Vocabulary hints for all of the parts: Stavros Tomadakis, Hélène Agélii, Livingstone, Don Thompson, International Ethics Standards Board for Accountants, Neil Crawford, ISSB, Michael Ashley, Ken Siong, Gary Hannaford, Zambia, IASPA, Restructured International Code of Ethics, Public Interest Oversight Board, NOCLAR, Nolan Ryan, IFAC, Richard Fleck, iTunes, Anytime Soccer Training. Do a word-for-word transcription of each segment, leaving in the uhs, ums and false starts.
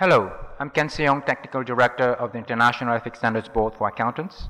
Hello, I'm Ken Siong, Technical Director of the International Ethics Standards Board for Accountants,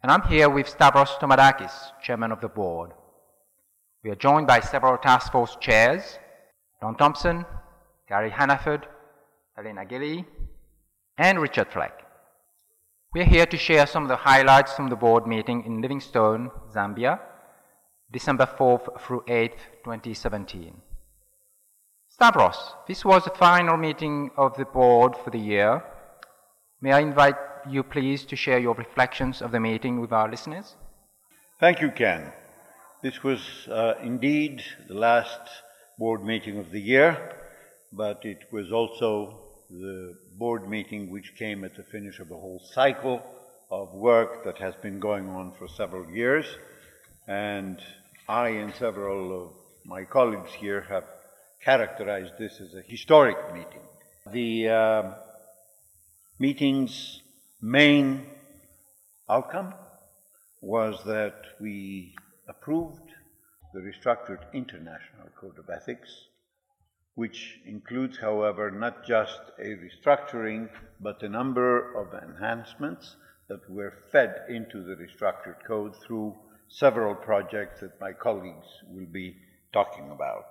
and I'm here with Stavros Tomadakis, Chairman of the Board. We are joined by several task force chairs, Don Thompson, Gary Hannaford, Hélène Agélii, and Richard Fleck. We are here to share some of the highlights from the board meeting in Livingstone, Zambia, December fourth through eighth, twenty seventeen. Stavros, this was the final meeting of the board for the year. May I invite you please to share your reflections of the meeting with our listeners? Thank you, Ken. This was uh, indeed the last board meeting of the year, but it was also the board meeting which came at the finish of a whole cycle of work that has been going on for several years. And I and several of my colleagues here have characterized this as a historic meeting. The uh, meeting's main outcome was that we approved the Restructured International Code of Ethics, which includes, however, not just a restructuring, but a number of enhancements that were fed into the Restructured Code through several projects that my colleagues will be talking about.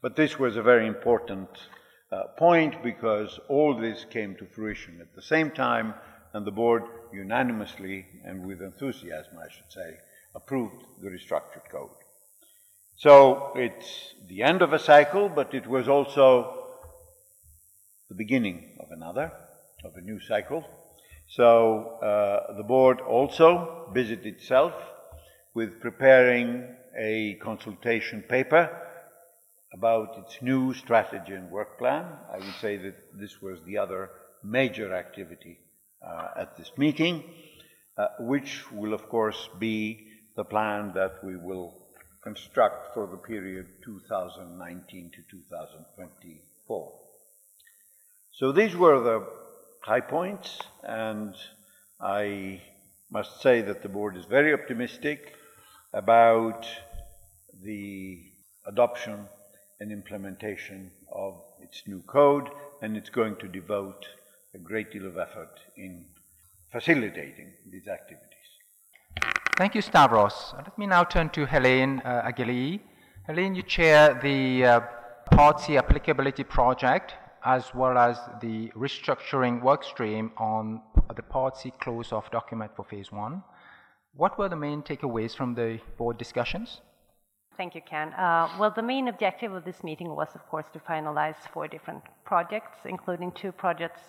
But this was a very important uh, point because all this came to fruition at the same time, and the board unanimously and with enthusiasm, I should say, approved the Restructured Code. So it's the end of a cycle, but it was also the beginning of another, of a new cycle. So uh, the board also busied itself with preparing a consultation paper about its new strategy and work plan. I would say that this was the other major activity uh, at this meeting, uh, which will, of course, be the plan that we will construct for the period two thousand nineteen to two thousand twenty-four. So these were the high points, and I must say that the board is very optimistic about the adoption and implementation of its new code, and it's going to devote a great deal of effort in facilitating these activities. Thank you, Stavros. Let me now turn to Hélène uh, Agélii. Hélène, you chair the uh, Policy Applicability Project as well as the restructuring workstream on the policy close-off document for Phase one. What were the main takeaways from the board discussions? Thank you, Ken. Uh, well, the main objective of this meeting was, of course, to finalize four different projects, including two projects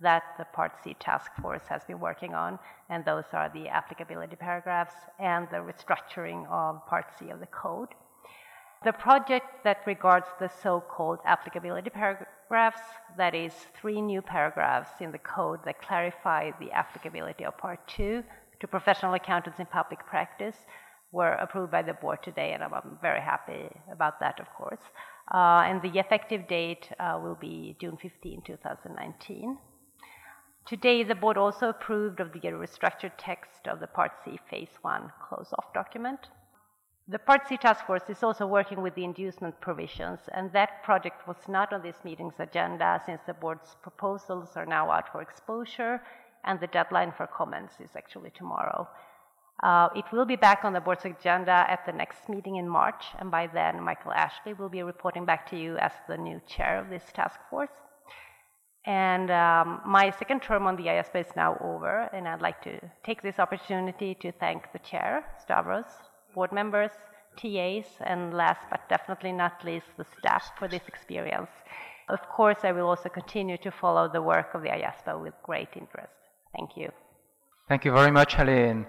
that the Part C task force has been working on, and those are the applicability paragraphs and the restructuring of Part C of the code. The project that regards the so-called applicability paragraphs, that is three new paragraphs in the code that clarify the applicability of Part two to professional accountants in public practice, were approved by the board today, and I'm very happy about that, of course. Uh, and the effective date uh, will be June fifteenth, twenty nineteen. Today, the board also approved of the restructured text of the Part C Phase one close-off document. The Part C task force is also working with the inducement provisions, and that project was not on this meeting's agenda since the board's proposals are now out for exposure, and the deadline for comments is actually tomorrow. Uh, it will be back on the board's agenda at the next meeting in March, and by then, Michael Ashley will be reporting back to you as the new chair of this task force. And um, my second term on the I A S P A is now over, and I'd like to take this opportunity to thank the chair, Stavros, board members, T As, and last but definitely not least, the staff for this experience. Of course, I will also continue to follow the work of the I A S P A with great interest. Thank you. Thank you very much, Hélène.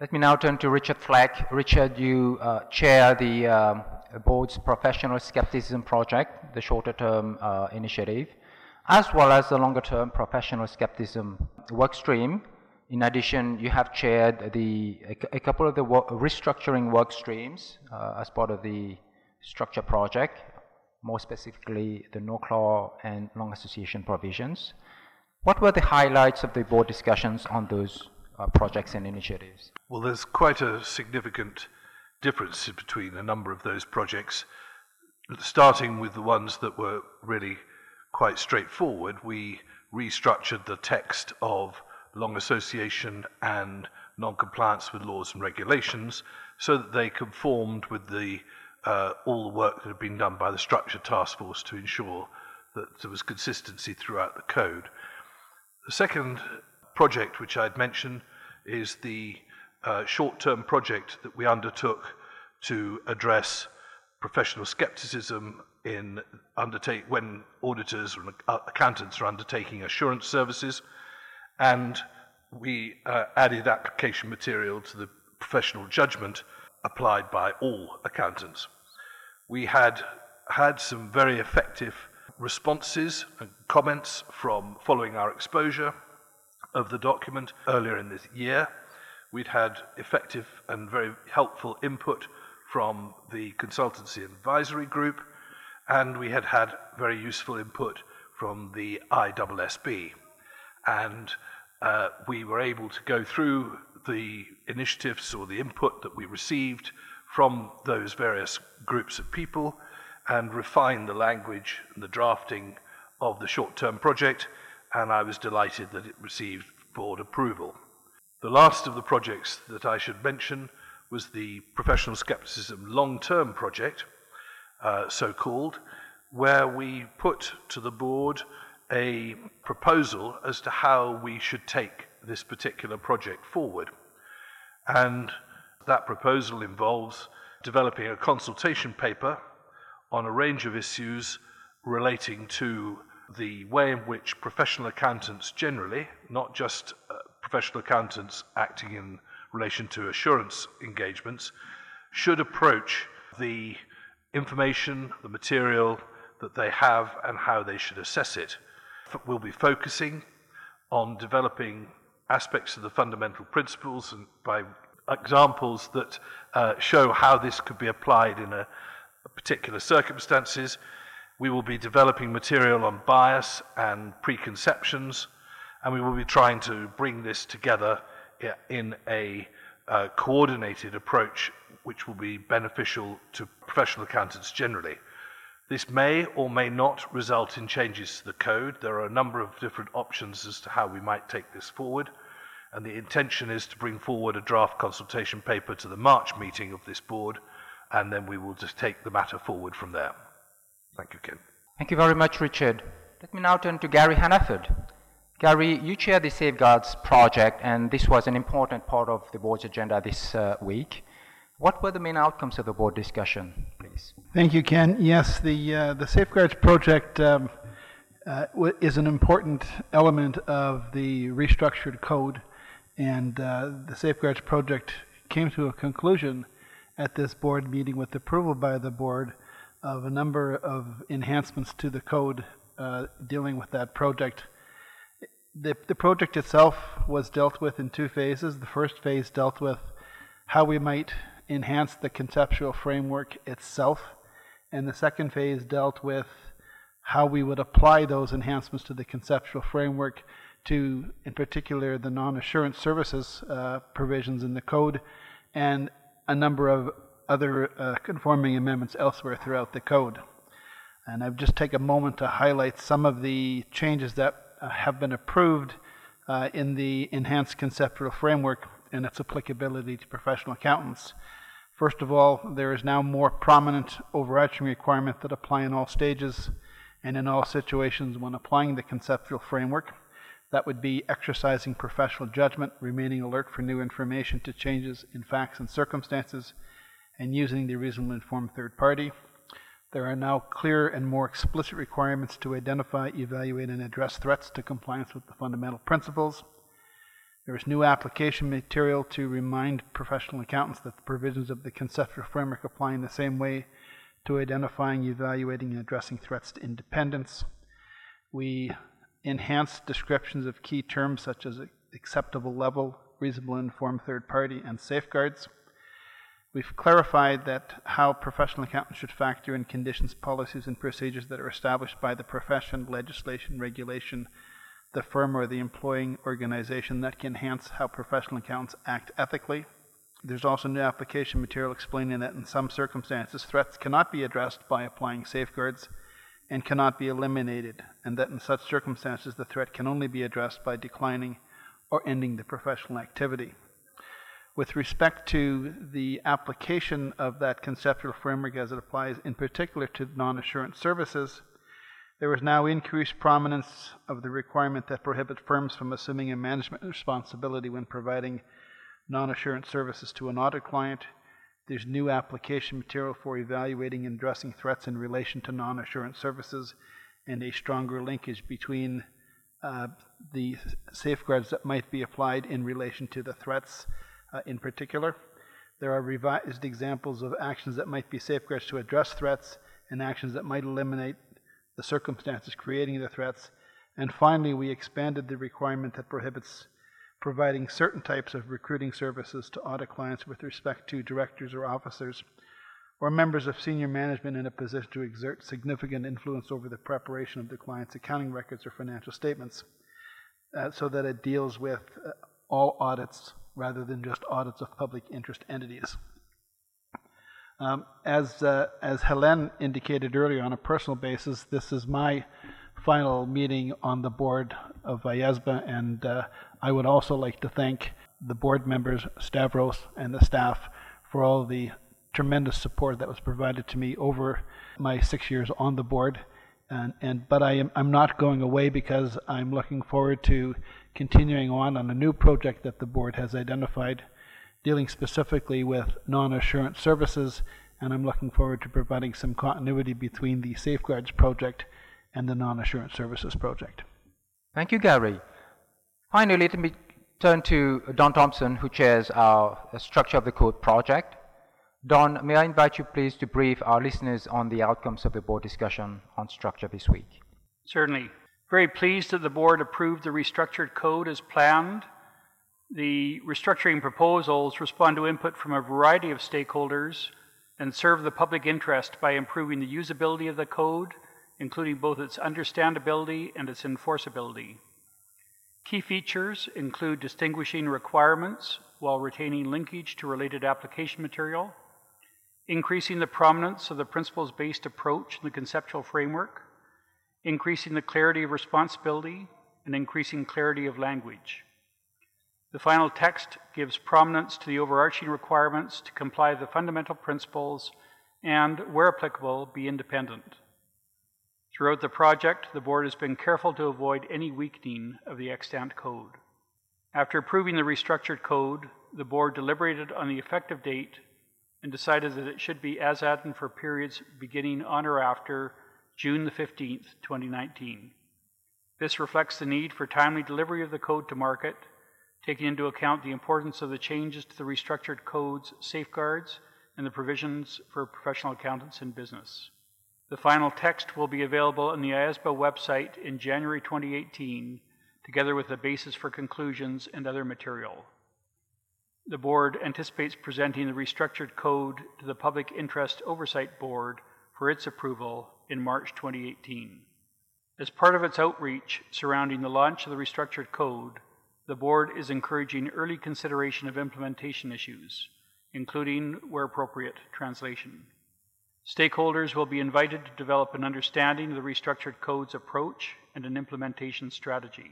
Let me now turn to Richard Fleck. Richard, you uh, chair the um, board's Professional Skepticism Project, the shorter-term uh, initiative, as well as the longer-term professional skepticism workstream. In addition, you have chaired the, a, a couple of the work, restructuring workstreams uh, as part of the structure project, more specifically the NOCLAR and non-association provisions. What were the highlights of the board discussions on those uh, projects and initiatives? Well, there's quite a significant difference between a number of those projects, starting with the ones that were really quite straightforward. We restructured the text of long association and non-compliance with laws and regulations so that they conformed with the uh, all the work that had been done by the Structure Task Force to ensure that there was consistency throughout the code. The second project which I'd mentioned is the uh, short-term project that we undertook to address professional scepticism in undertake when auditors or accountants are undertaking assurance services, and we uh, added application material to the professional judgment applied by all accountants. We had had some very effective responses and comments from following our exposure of the document earlier in this year. We'd had effective and very helpful input from the Consultancy Advisory Group, and we had had very useful input from the I S S B. And uh, we were able to go through the initiatives or the input that we received from those various groups of people and refine the language and the drafting of the short-term project, and I was delighted that it received board approval. The last of the projects that I should mention was the Professional Scepticism Long-Term Project, uh, so-called, where we put to the board a proposal as to how we should take this particular project forward. And that proposal involves developing a consultation paper on a range of issues relating to the way in which professional accountants generally, not just uh, professional accountants acting in relation to assurance engagements, should approach the information, the material that they have and how they should assess it. We'll be focusing on developing aspects of the fundamental principles and by examples that uh, show how this could be applied in a, a particular circumstances. We will be developing material on bias and preconceptions, and we will be trying to bring this together in a uh, coordinated approach which will be beneficial to professional accountants generally. This may or may not result in changes to the code. There are a number of different options as to how we might take this forward, and the intention is to bring forward a draft consultation paper to the March meeting of this board, and then we will just take the matter forward from there. Thank you, Ken. Thank you very much, Richard. Let me now turn to Gary Hannaford. Gary, you chair the Safeguards Project, and this was an important part of the board's agenda this uh, week. What were the main outcomes of the board discussion, please? Thank you, Ken. Yes, the uh, the Safeguards Project um, uh, w- is an important element of the restructured code, and uh, the Safeguards Project came to a conclusion at this board meeting with approval by the board of a number of enhancements to the code uh, dealing with that project. The, the project itself was dealt with in two phases. The first phase dealt with how we might enhance the conceptual framework itself, and the second phase dealt with how we would apply those enhancements to the conceptual framework to, in particular, the non-assurance services uh, provisions in the code and a number of other uh, conforming amendments elsewhere throughout the code. And I've just taken a moment to highlight some of the changes that uh, have been approved uh, in the enhanced conceptual framework and its applicability to professional accountants. First of all, there is now more prominent overarching requirement that apply in all stages and in all situations when applying the conceptual framework. That would be exercising professional judgment, remaining alert for new information to changes in facts and circumstances, and using the reasonably informed third party. There are now clear and more explicit requirements to identify, evaluate, and address threats to compliance with the fundamental principles. There is new application material to remind professional accountants that the provisions of the conceptual framework apply in the same way to identifying, evaluating, and addressing threats to independence. We enhance descriptions of key terms such as acceptable level, reasonable informed third party, and safeguards. We've clarified that how professional accountants should factor in conditions, policies, and procedures that are established by the profession, legislation, regulation, the firm, or the employing organization that can enhance how professional accountants act ethically. There's also new application material explaining that in some circumstances, threats cannot be addressed by applying safeguards and cannot be eliminated, and that in such circumstances the threat can only be addressed by declining or ending the professional activity. With respect to the application of that conceptual framework as it applies in particular to non-assurance services, there is now increased prominence of the requirement that prohibits firms from assuming a management responsibility when providing non-assurance services to an audit client. There's new application material for evaluating and addressing threats in relation to non-assurance services, and a stronger linkage between uh, the safeguards that might be applied in relation to the threats uh, in particular. There are revised examples of actions that might be safeguards to address threats and actions that might eliminate the circumstances creating the threats. And finally, we expanded the requirement that prohibits providing certain types of recruiting services to audit clients with respect to directors or officers or members of senior management in a position to exert significant influence over the preparation of the client's accounting records or financial statements, uh, so that it deals with uh, all audits rather than just audits of public interest entities. Um, as, uh, as Hélène indicated earlier, on a personal basis, this is my final meeting on the board of I A S B A, and uh, I would also like to thank the board members, Stavros, and the staff for all the tremendous support that was provided to me over my six years on the board. And, and but I am I'm not going away, because I'm looking forward to continuing on on a new project that the board has identified, dealing specifically with non-assurance services, and I'm looking forward to providing some continuity between the Safeguards Project and the Non-Assurance Services Project. Thank you, Gary. Finally, let me turn to Don Thompson, who chairs our Structure of the Code project. Don, may I invite you please to brief our listeners on the outcomes of the board discussion on structure this week? Certainly. Very pleased that the board approved the Restructured Code as planned. The restructuring proposals respond to input from a variety of stakeholders and serve the public interest by improving the usability of the code, including both its understandability and its enforceability. Key features include distinguishing requirements while retaining linkage to related application material, increasing the prominence of the principles-based approach in the conceptual framework, increasing the clarity of responsibility, and increasing clarity of language. The final text gives prominence to the overarching requirements to comply with the fundamental principles and, where applicable, be independent. Throughout the project, the board has been careful to avoid any weakening of the extant code. After approving the Restructured Code, the board deliberated on the effective date and decided that it should be as added for periods beginning on or after June the fifteenth, twenty nineteen. This reflects the need for timely delivery of the code to market, taking into account the importance of the changes to the Restructured Code's safeguards and the provisions for professional accountants in business. The final text will be available on the I A S B A website in January twenty eighteen, together with the basis for conclusions and other material. The board anticipates presenting the Restructured Code to the Public Interest Oversight Board for its approval in March twenty eighteen. As part of its outreach surrounding the launch of the Restructured Code, the board is encouraging early consideration of implementation issues, including, where appropriate, translation. Stakeholders will be invited to develop an understanding of the Restructured Code's approach and an implementation strategy.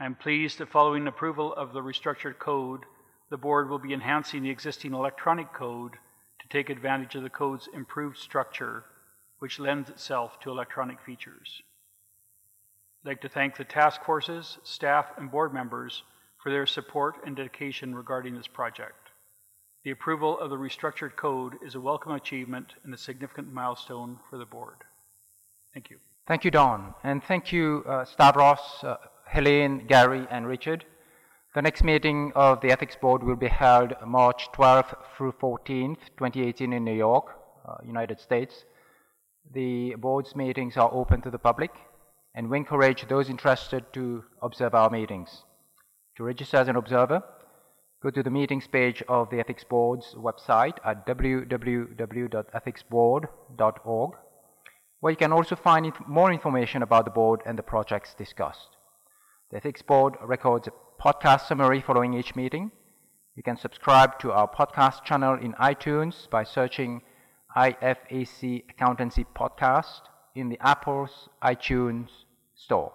I am pleased that following approval of the Restructured Code, the board will be enhancing the existing electronic code to take advantage of the code's improved structure, which lends itself to electronic features. I'd like to thank the task forces, staff, and board members for their support and dedication regarding this project. The approval of the Restructured Code is a welcome achievement and a significant milestone for the board. Thank you. Thank you, Don. And thank you, uh, Stavros, uh, Hélène, Gary, and Richard. The next meeting of the Ethics Board will be held March twelfth through fourteenth, twenty eighteen in New York, uh, United States. The board's meetings are open to the public, and we encourage those interested to observe our meetings. To register as an observer, go to the meetings page of the Ethics Board's website at w w w dot ethics board dot org, where you can also find inf- more information about the board and the projects discussed. The Ethics Board records a podcast summary following each meeting. You can subscribe to our podcast channel in iTunes by searching I F A C Accountancy Podcast in the Apple's iTunes store.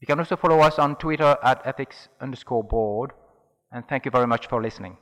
You can also follow us on Twitter at ethics underscore board. And thank you very much for listening.